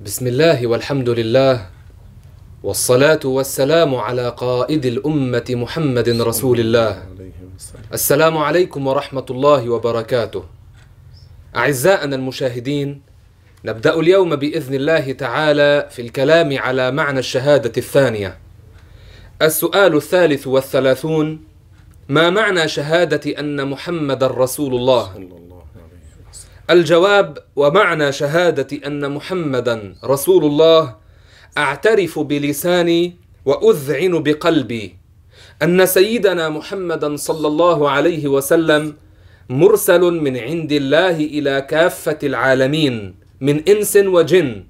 بسم الله والحمد لله والصلاة والسلام على قائد الأمة محمد رسول الله. السلام عليكم ورحمة الله وبركاته. أعزائنا المشاهدين، نبدأ اليوم بإذن الله تعالى في الكلام على معنى الشهادة الثانية. السؤال 33: ما معنى شهادة أن محمد رسول الله؟ الجواب: ومعنى شهادة أن محمدا رسول الله أعترف بلساني وأذعن بقلبي أن سيدنا محمدا صلى الله عليه وسلم مرسل من عند الله إلى كافة العالمين من إنس وجن،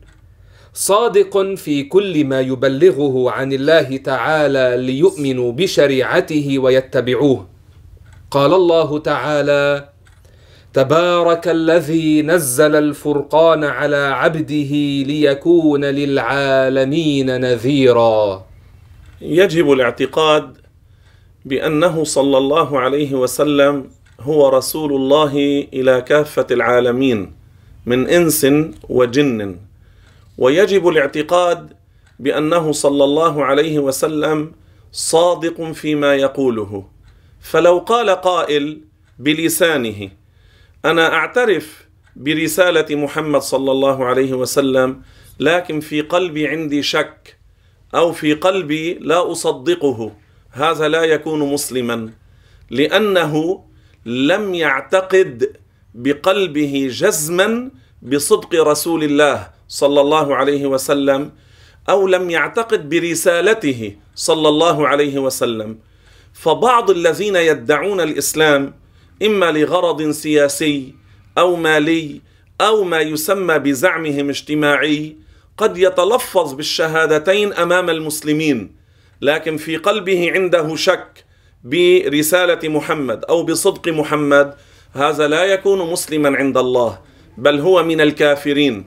صادق في كل ما يبلغه عن الله تعالى ليؤمنوا بشريعته ويتبعوه. قال الله تعالى: تبارك الذي نزل الفرقان على عبده ليكون للعالمين نذيرا. يجب الاعتقاد بأنه صلى الله عليه وسلم هو رسول الله إلى كافة العالمين من إنس وجن، ويجب الاعتقاد بأنه صلى الله عليه وسلم صادق فيما يقوله. فلو قال قائل بلسانه: أنا أعترف برسالة محمد صلى الله عليه وسلم، لكن في قلبي عندي شك، أو في قلبي لا أصدقه، هذا لا يكون مسلما، لأنه لم يعتقد بقلبه جزما بصدق رسول الله صلى الله عليه وسلم، أو لم يعتقد برسالته صلى الله عليه وسلم. فبعض الذين يدعون الإسلام إما لغرض سياسي أو مالي أو ما يسمى بزعمهم اجتماعي قد يتلفظ بالشهادتين أمام المسلمين، لكن في قلبه عنده شك برسالة محمد أو بصدق محمد، هذا لا يكون مسلما عند الله، بل هو من الكافرين.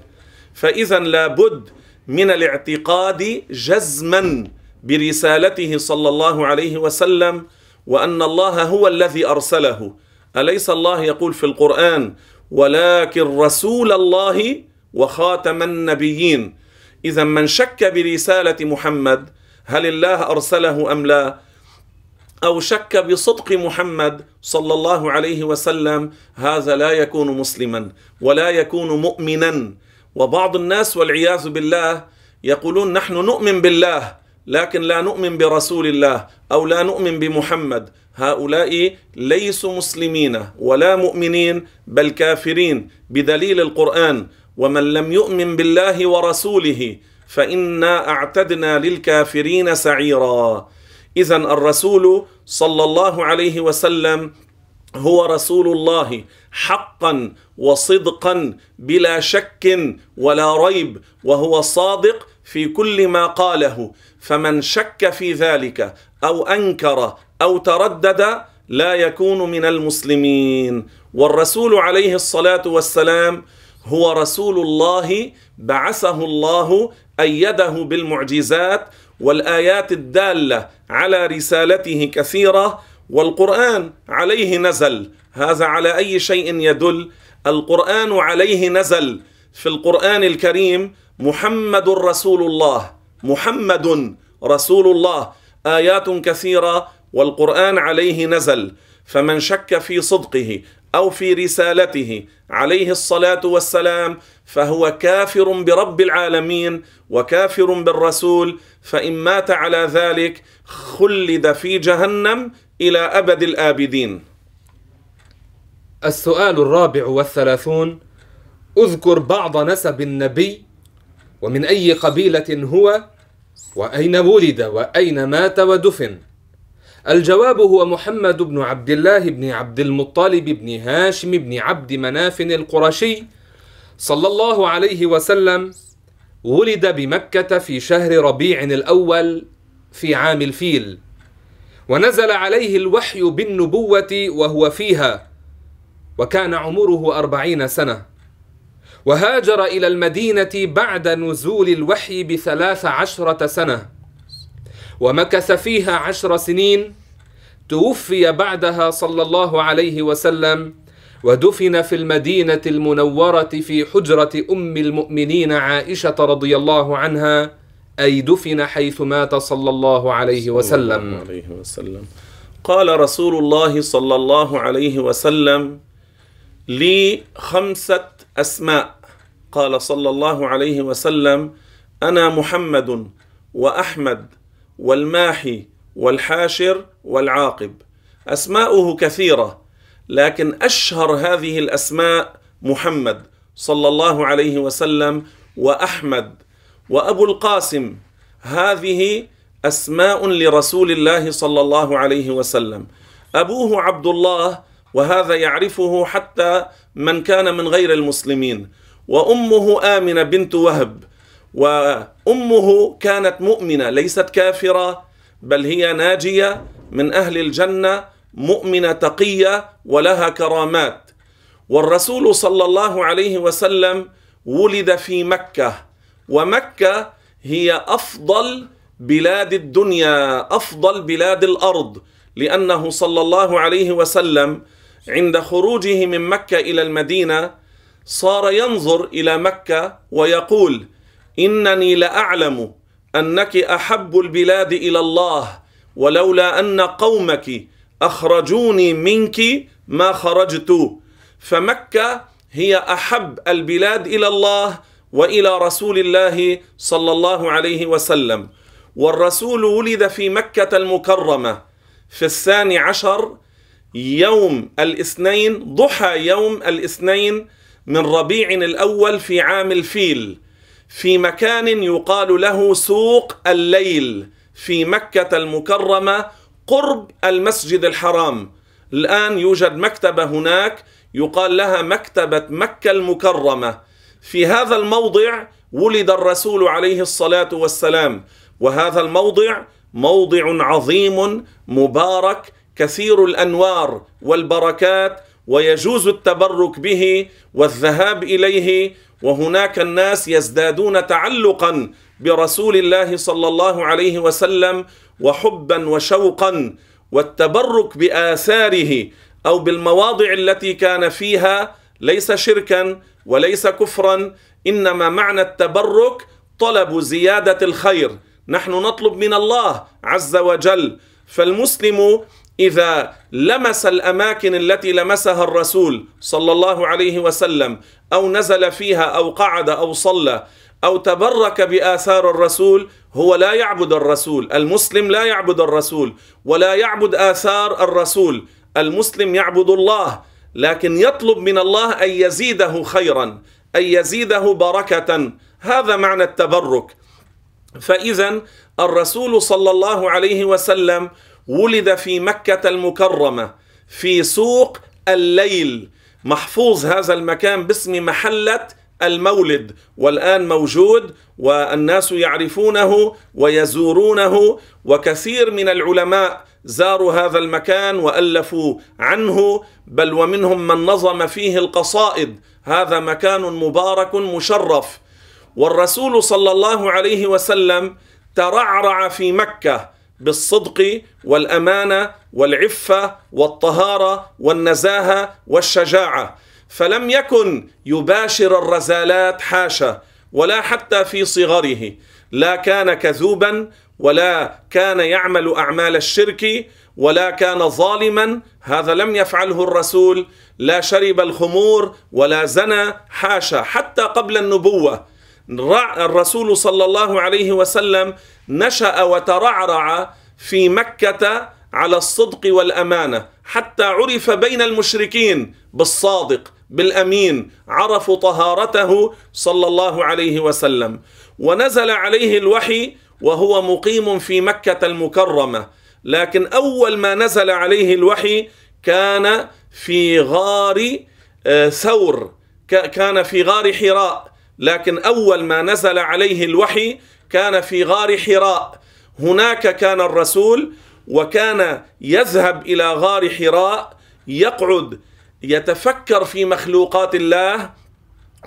فإذا لابد من الاعتقاد جزما برسالته صلى الله عليه وسلم، وأن الله هو الذي أرسله. أليس الله يقول في القرآن: ولكن رسول الله وخاتم النبيين؟ إذا من شك برسالة محمد، هل الله أرسله أم لا، أو شك بصدق محمد صلى الله عليه وسلم، هذا لا يكون مسلما ولا يكون مؤمنا. وبعض الناس والعياذ بالله يقولون: نحن نؤمن بالله لكن لا نؤمن برسول الله، أو لا نؤمن بمحمد. هؤلاء ليسوا مسلمين ولا مؤمنين، بل كافرين، بدليل القرآن: ومن لم يؤمن بالله ورسوله فإنا أعتدنا للكافرين سعيرا. إذا الرسول صلى الله عليه وسلم هو رسول الله حقا وصدقا بلا شك ولا ريب، وهو صادق في كل ما قاله. فمن شك في ذلك أو أنكر أو تردد لا يكون من المسلمين. والرسول عليه الصلاة والسلام هو رسول الله، بعثه الله، أيده بالمعجزات، والآيات الدالة على رسالته كثيرة، والقرآن عليه نزل. هذا على أي شيء يدل؟ القرآن عليه نزل. في القرآن الكريم: محمد رسول الله، محمد رسول الله، آيات كثيرة، والقرآن عليه نزل. فمن شك في صدقه أو في رسالته عليه الصلاة والسلام فهو كافر برب العالمين وكافر بالرسول، فإن مات على ذلك خلد في جهنم إلى أبد الآبدين. السؤال 34: أذكر بعض نسب النبي، ومن أي قبيلة هو، وأين ولد، وأين مات ودفن؟ الجواب: هو محمد بن عبد الله بن عبد المطلب بن هاشم بن عبد مناف القرشي صلى الله عليه وسلم، ولد بمكة في شهر ربيع الأول في عام الفيل، ونزل عليه الوحي بالنبوة وهو فيها، وكان عمره 40 سنة، وهاجر إلى المدينة بعد نزول الوحي 13 سنة، ومكث فيها 10 سنين، توفي بعدها صلى الله عليه وسلم، ودفن في المدينة المنورة في حجرة أم المؤمنين عائشة رضي الله عنها، أي دفن حيث مات صلى الله عليه وسلم. قال رسول الله صلى الله عليه وسلم: لي 5 أسماء. قال صلى الله عليه وسلم: أنا محمد وأحمد والماحي والحاشر والعاقب. أسماؤه كثيرة، لكن أشهر هذه الأسماء محمد صلى الله عليه وسلم وأحمد وأبو القاسم. هذه أسماء لرسول الله صلى الله عليه وسلم. أبوه عبد الله، وهذا يعرفه حتى من كان من غير المسلمين. وأمه آمنة بنت وهب، وأمه كانت مؤمنة، ليست كافرة، بل هي ناجية من أهل الجنة، مؤمنة تقية ولها كرامات. والرسول صلى الله عليه وسلم ولد في مكة، ومكة هي أفضل بلاد الدنيا، أفضل بلاد الأرض، لأنه صلى الله عليه وسلم عند خروجه من مكة إلى المدينة صار ينظر إلى مكة ويقول: إنني لأعلم أنك أحب البلاد إلى الله، ولولا أن قومك أخرجوني منك ما خرجت. فمكة هي أحب البلاد إلى الله وإلى رسول الله صلى الله عليه وسلم. والرسول ولد في مكة المكرمة في 12 يوم الاثنين، ضحى يوم الاثنين من ربيع الأول في عام الفيل، في مكان يقال له سوق الليل في مكة المكرمة قرب المسجد الحرام. الآن يوجد مكتبة هناك يقال لها مكتبة مكة المكرمة. في هذا الموضع ولد الرسول عليه الصلاة والسلام، وهذا الموضع موضع عظيم مبارك كثير الأنوار والبركات، ويجوز التبرك به والذهاب إليه، وهناك الناس يزدادون تعلقا برسول الله صلى الله عليه وسلم وحبا وشوقا، والتبرك بآثاره أو بالمواضع التي كان فيها ليس شركا وليس كفرا، إنما معنى التبرك طلب زيادة الخير، نحن نطلب من الله عز وجل. فالمسلم إذا لمس الأماكن التي لمسها الرسول صلى الله عليه وسلم، أو نزل فيها أو قعد أو صلى أو تبرك بآثار الرسول، هو لا يعبد الرسول. المسلم لا يعبد الرسول ولا يعبد آثار الرسول، المسلم يعبد الله، لكن يطلب من الله أن يزيده خيرا، أن يزيده بركة. هذا معنى التبرك. فإذا الرسول صلى الله عليه وسلم ولد في مكة المكرمة في سوق الليل، محفوظ هذا المكان باسم محلة المولد، والآن موجود والناس يعرفونه ويزورونه، وكثير من العلماء زاروا هذا المكان وألفوا عنه، بل ومنهم من نظم فيه القصائد. هذا مكان مبارك مشرف. والرسول صلى الله عليه وسلم ترعرع في مكة بالصدق والأمانة والعفة والطهارة والنزاهة والشجاعة، فلم يكن يباشر الرزالات، حاشا، ولا حتى في صغره، لا كان كذوبا ولا كان يعمل أعمال الشرك ولا كان ظالما، هذا لم يفعله الرسول، لا شرب الخمور ولا زنى، حاشا، حتى قبل النبوة الرسول صلى الله عليه وسلم نشأ وترعرع في مكة على الصدق والأمانة، حتى عرف بين المشركين بالصادق بالأمين، عرفوا طهارته صلى الله عليه وسلم. ونزل عليه الوحي وهو مقيم في مكة المكرمة، لكن أول ما نزل عليه الوحي كان في غار ثور، كان في غار حراء، لكن أول ما نزل عليه الوحي كان في غار حراء. هناك كان الرسول، وكان يذهب إلى غار حراء يقعد يتفكر في مخلوقات الله،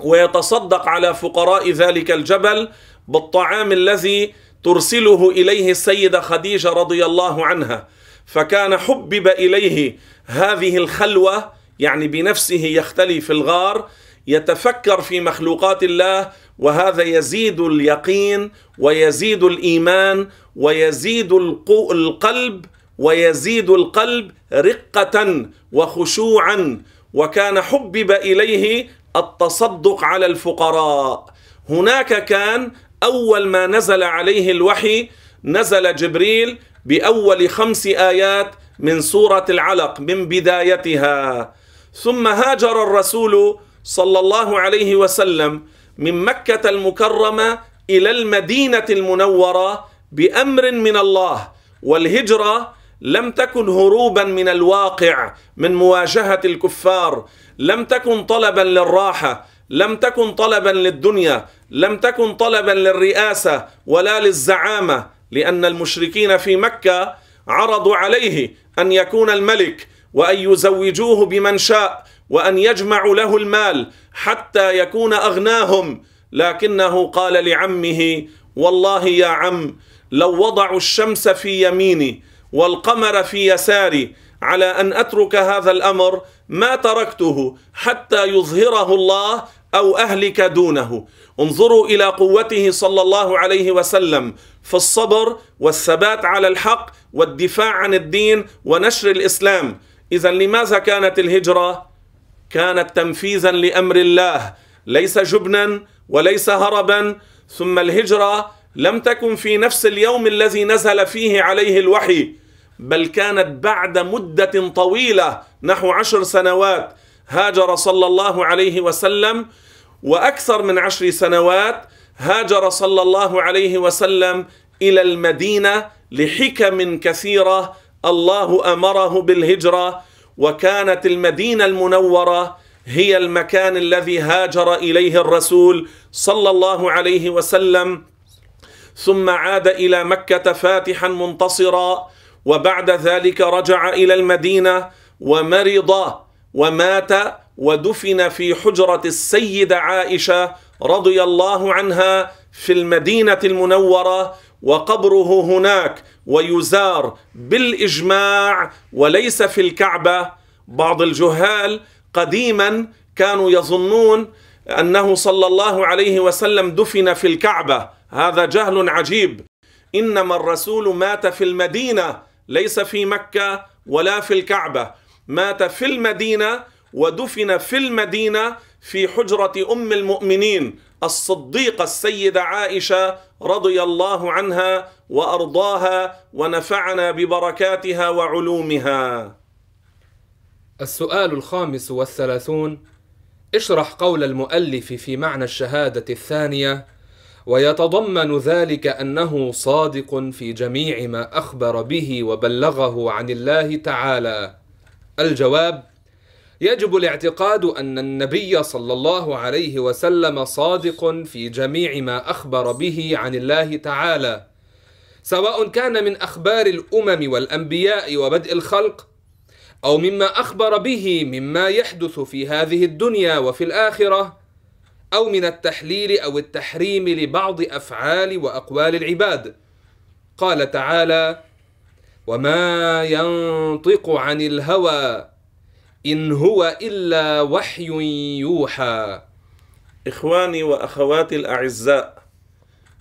ويتصدق على فقراء ذلك الجبل بالطعام الذي ترسله إليه السيدة خديجة رضي الله عنها. فكان حبب إليه هذه الخلوة يعني بنفسه يختلي في الغار يتفكر في مخلوقات الله، وهذا يزيد اليقين ويزيد الإيمان ويزيد القلب رقة وخشوعا. وكان حبب إليه التصدق على الفقراء. هناك كان أول ما نزل عليه الوحي نزل جبريل بأول 5 آيات من سورة العلق من بدايتها، ثم هاجر الرسول صلى الله عليه وسلم من مكة المكرمة إلى المدينة المنورة بأمر من الله. والهجرة لم تكن هروبا من الواقع من مواجهة الكفار، لم تكن طلبا للراحة، لم تكن طلبا للدنيا، لم تكن طلبا للرئاسة ولا للزعامة، لأن المشركين في مكة عرضوا عليه أن يكون الملك وأن يزوجوه بمن شاء وأن يجمعوا له المال حتى يكون أغناهم، لكنه قال لعمه: والله يا عم، لو وضعوا الشمس في يميني والقمر في يساري على أن أترك هذا الأمر ما تركته حتى يظهره الله أو أهلك دونه. انظروا إلى قوته صلى الله عليه وسلم في الصبر والثبات على الحق والدفاع عن الدين ونشر الإسلام. إذن لماذا كانت الهجرة؟ كانت تنفيذا لأمر الله، ليس جبنا وليس هربا. ثم الهجرة لم تكن في نفس اليوم الذي نزل فيه عليه الوحي، بل كانت بعد مدة طويلة، نحو 10 سنوات هاجر صلى الله عليه وسلم، وأكثر من 10 سنوات هاجر صلى الله عليه وسلم إلى المدينة لحكم كثيرة الله أمره بالهجرة. وكانت المدينة المنورة هي المكان الذي هاجر إليه الرسول صلى الله عليه وسلم، ثم عاد إلى مكة فاتحا منتصرا، وبعد ذلك رجع إلى المدينة ومرض ومات ودفن في حجرة السيدة عائشة رضي الله عنها في المدينة المنورة، وقبره هناك ويزار بالإجماع وليس في الكعبة. بعض الجهال قديما كانوا يظنون أنه صلى الله عليه وسلم دفن في الكعبة، هذا جهل عجيب. إنما الرسول مات في المدينة، ليس في مكة ولا في الكعبة، مات في المدينة ودفن في المدينة في حجرة أم المؤمنين الصديقة السيدة عائشة رضي الله عنها وأرضاها، ونفعنا ببركاتها وعلومها. السؤال 35: اشرح قول المؤلف في معنى الشهادة 2، ويتضمن ذلك أنه صادق في جميع ما أخبر به وبلغه عن الله تعالى. الجواب: يجب الاعتقاد أن النبي صلى الله عليه وسلم صادق في جميع ما أخبر به عن الله تعالى، سواء كان من أخبار الأمم والأنبياء وبدء الخلق، أو مما أخبر به مما يحدث في هذه الدنيا وفي الآخرة، أو من التحليل أو التحريم لبعض أفعال وأقوال العباد. قال تعالى: وما ينطق عن الهوى إن هو إلا وحي يوحى. إخواني وأخواتي الأعزاء،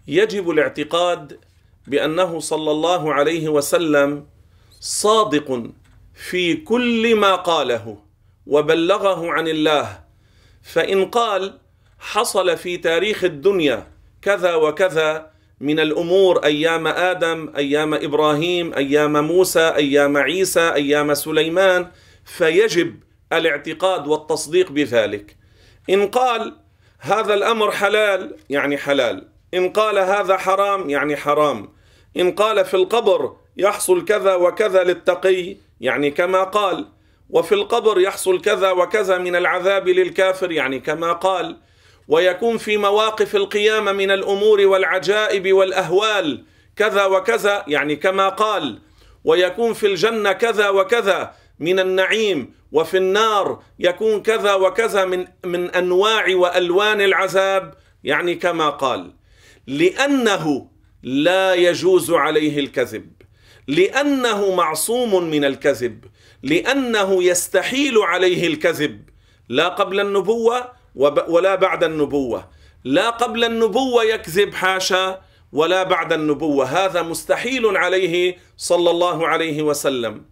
يجب الاعتقاد بأنه صلى الله عليه وسلم صادق في كل ما قاله وبلغه عن الله. فإن قال حصل في تاريخ الدنيا كذا وكذا من الأمور أيام آدم، أيام إبراهيم، أيام موسى، أيام عيسى، أيام سليمان، فيجب الاعتقاد والتصديق بذلك. إن قال هذا الأمر حلال، يعني حلال. إن قال هذا حرام، يعني حرام. إن قال في القبر يحصل كذا وكذا للتقي، يعني كما قال. وفي القبر يحصل كذا وكذا من العذاب للكافر، يعني كما قال. ويكون في مواقف القيامة من الأمور والعجائب والأهوال كذا وكذا، يعني كما قال. ويكون في الجنة كذا وكذا من النعيم، وفي النار يكون كذا وكذا من أنواع وألوان العذاب، يعني كما قال. لأنه لا يجوز عليه الكذب، لأنه معصوم من الكذب، لأنه يستحيل عليه الكذب، لا قبل النبوة ولا بعد النبوة، لا قبل النبوة يكذب حاشا ولا بعد النبوة، هذا مستحيل عليه صلى الله عليه وسلم.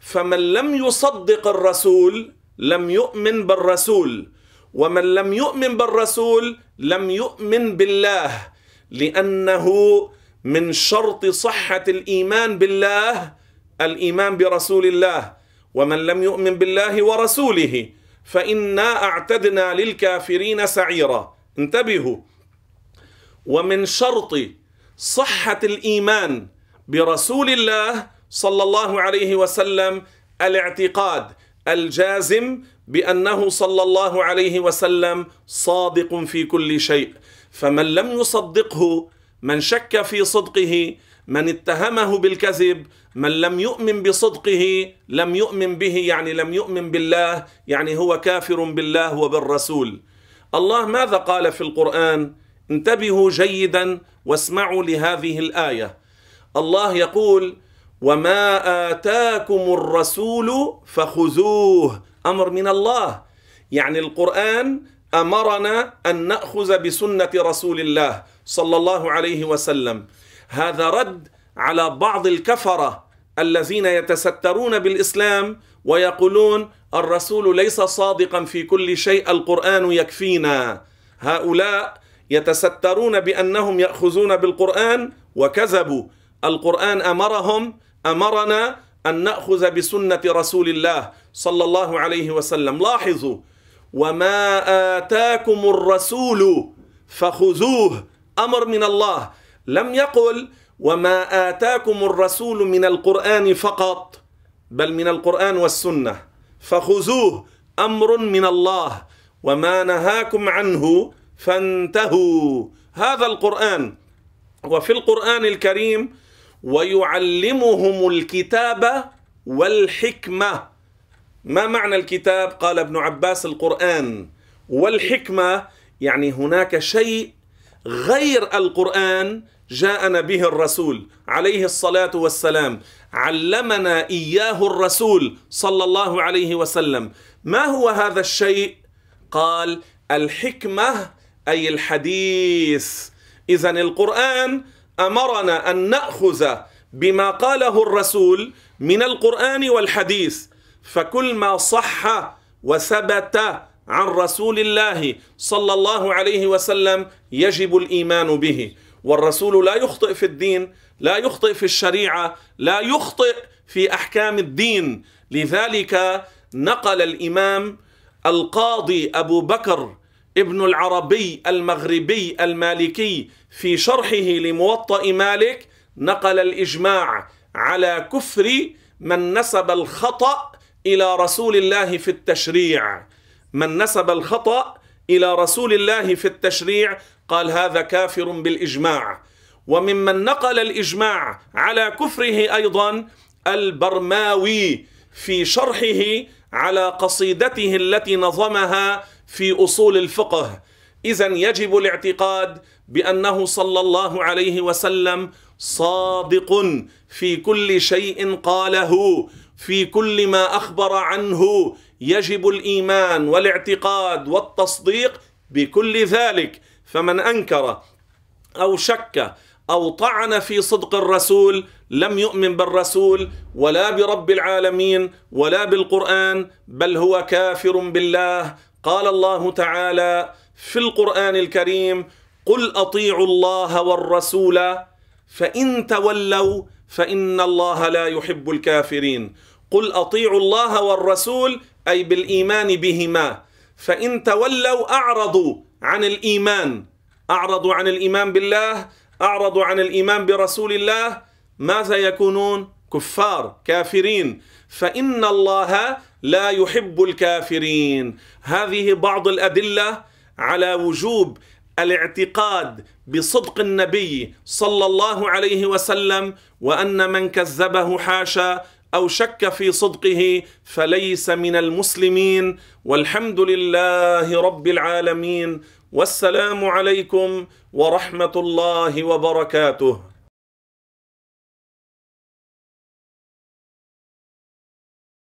فمن لم يصدق الرسول لم يؤمن بالرسول، ومن لم يؤمن بالرسول لم يؤمن بالله، لأنه من شرط صحة الإيمان بالله الإيمان برسول الله، ومن لم يؤمن بالله ورسوله فإنا أعتدنا للكافرين سعيرا. انتبهوا، ومن شرط صحة الإيمان برسول الله صلى الله عليه وسلم الاعتقاد الجازم بأنه صلى الله عليه وسلم صادق في كل شيء. فمن لم يصدقه، من شك في صدقه، من اتهمه بالكذب، من لم يؤمن بصدقه لم يؤمن به، يعني لم يؤمن بالله، يعني هو كافر بالله وبالرسول. الله ماذا قال في القرآن؟ انتبهوا جيدا واسمعوا لهذه الآية. الله يقول: وما آتاكم الرسول فخذوه، أمر من الله، يعني القرآن أمرنا أن نأخذ بسنة رسول الله صلى الله عليه وسلم. هذا رد على بعض الكفرة الذين يتسترون بالإسلام ويقولون الرسول ليس صادقا في كل شيء، القرآن يكفينا. هؤلاء يتسترون بأنهم يأخذون بالقرآن وكذبوا. القرآن أمرنا أن نأخذ بسنة رسول الله صلى الله عليه وسلم. لاحظوا، وما آتاكم الرسول فخذوه، أمر من الله، لم يقل وما آتاكم الرسول من القرآن فقط، بل من القرآن والسنة. فخذوه أمر من الله، وما نهاكم عنه فانتهوا، هذا القرآن. وفي القرآن الكريم: ويعلمهم الكتاب والحكمة. ما معنى الكتاب؟ قال ابن عباس: القرآن. والحكمة يعني هناك شيء غير القرآن جاءنا به الرسول عليه الصلاة والسلام، علمنا إياه الرسول صلى الله عليه وسلم. ما هو هذا الشيء؟ قال: الحكمة أي الحديث. إذن القرآن أمرنا أن نأخذ بما قاله الرسول من القرآن والحديث، فكل ما صح وثبت عن رسول الله صلى الله عليه وسلم يجب الإيمان به. والرسول لا يخطئ في الدين، لا يخطئ في الشريعة، لا يخطئ في أحكام الدين. لذلك نقل الإمام القاضي أبو بكر ابن العربي المغربي المالكي في شرحه لموطأ مالك، نقل الإجماع على كفر من نسب الخطأ إلى رسول الله في التشريع. من نسب الخطأ إلى رسول الله في التشريع قال هذا كافر بالإجماع. وممن نقل الإجماع على كفره أيضا البرماوي في شرحه على قصيدته التي نظمها في أصول الفقه. إذن يجب الاعتقاد بأنه صلى الله عليه وسلم صادق في كل شيء قاله، في كل ما أخبر عنه، يجب الإيمان والاعتقاد والتصديق بكل ذلك. فمن أنكر أو شك أو طعن في صدق الرسول لم يؤمن بالرسول ولا برب العالمين ولا بالقرآن، بل هو كافر بالله. قال الله تعالى في القرآن الكريم: قل أطيعوا الله والرسول فإن تولوا فإن الله لا يحب الكافرين. قل أطيعوا الله والرسول أي بالإيمان بهما، فإن تولوا أعرضوا عن الإيمان، أعرضوا عن الإيمان بالله، أعرضوا عن الإيمان برسول الله، ماذا يكونون؟ كفار، كافرين. فإن الله لا يحب الكافرين. هذه بعض الأدلة على وجوب الاعتقاد بصدق النبي صلى الله عليه وسلم، وأن من كذبه حاشا أو شك في صدقه فليس من المسلمين. والحمد لله رب العالمين، والسلام عليكم ورحمة الله وبركاته.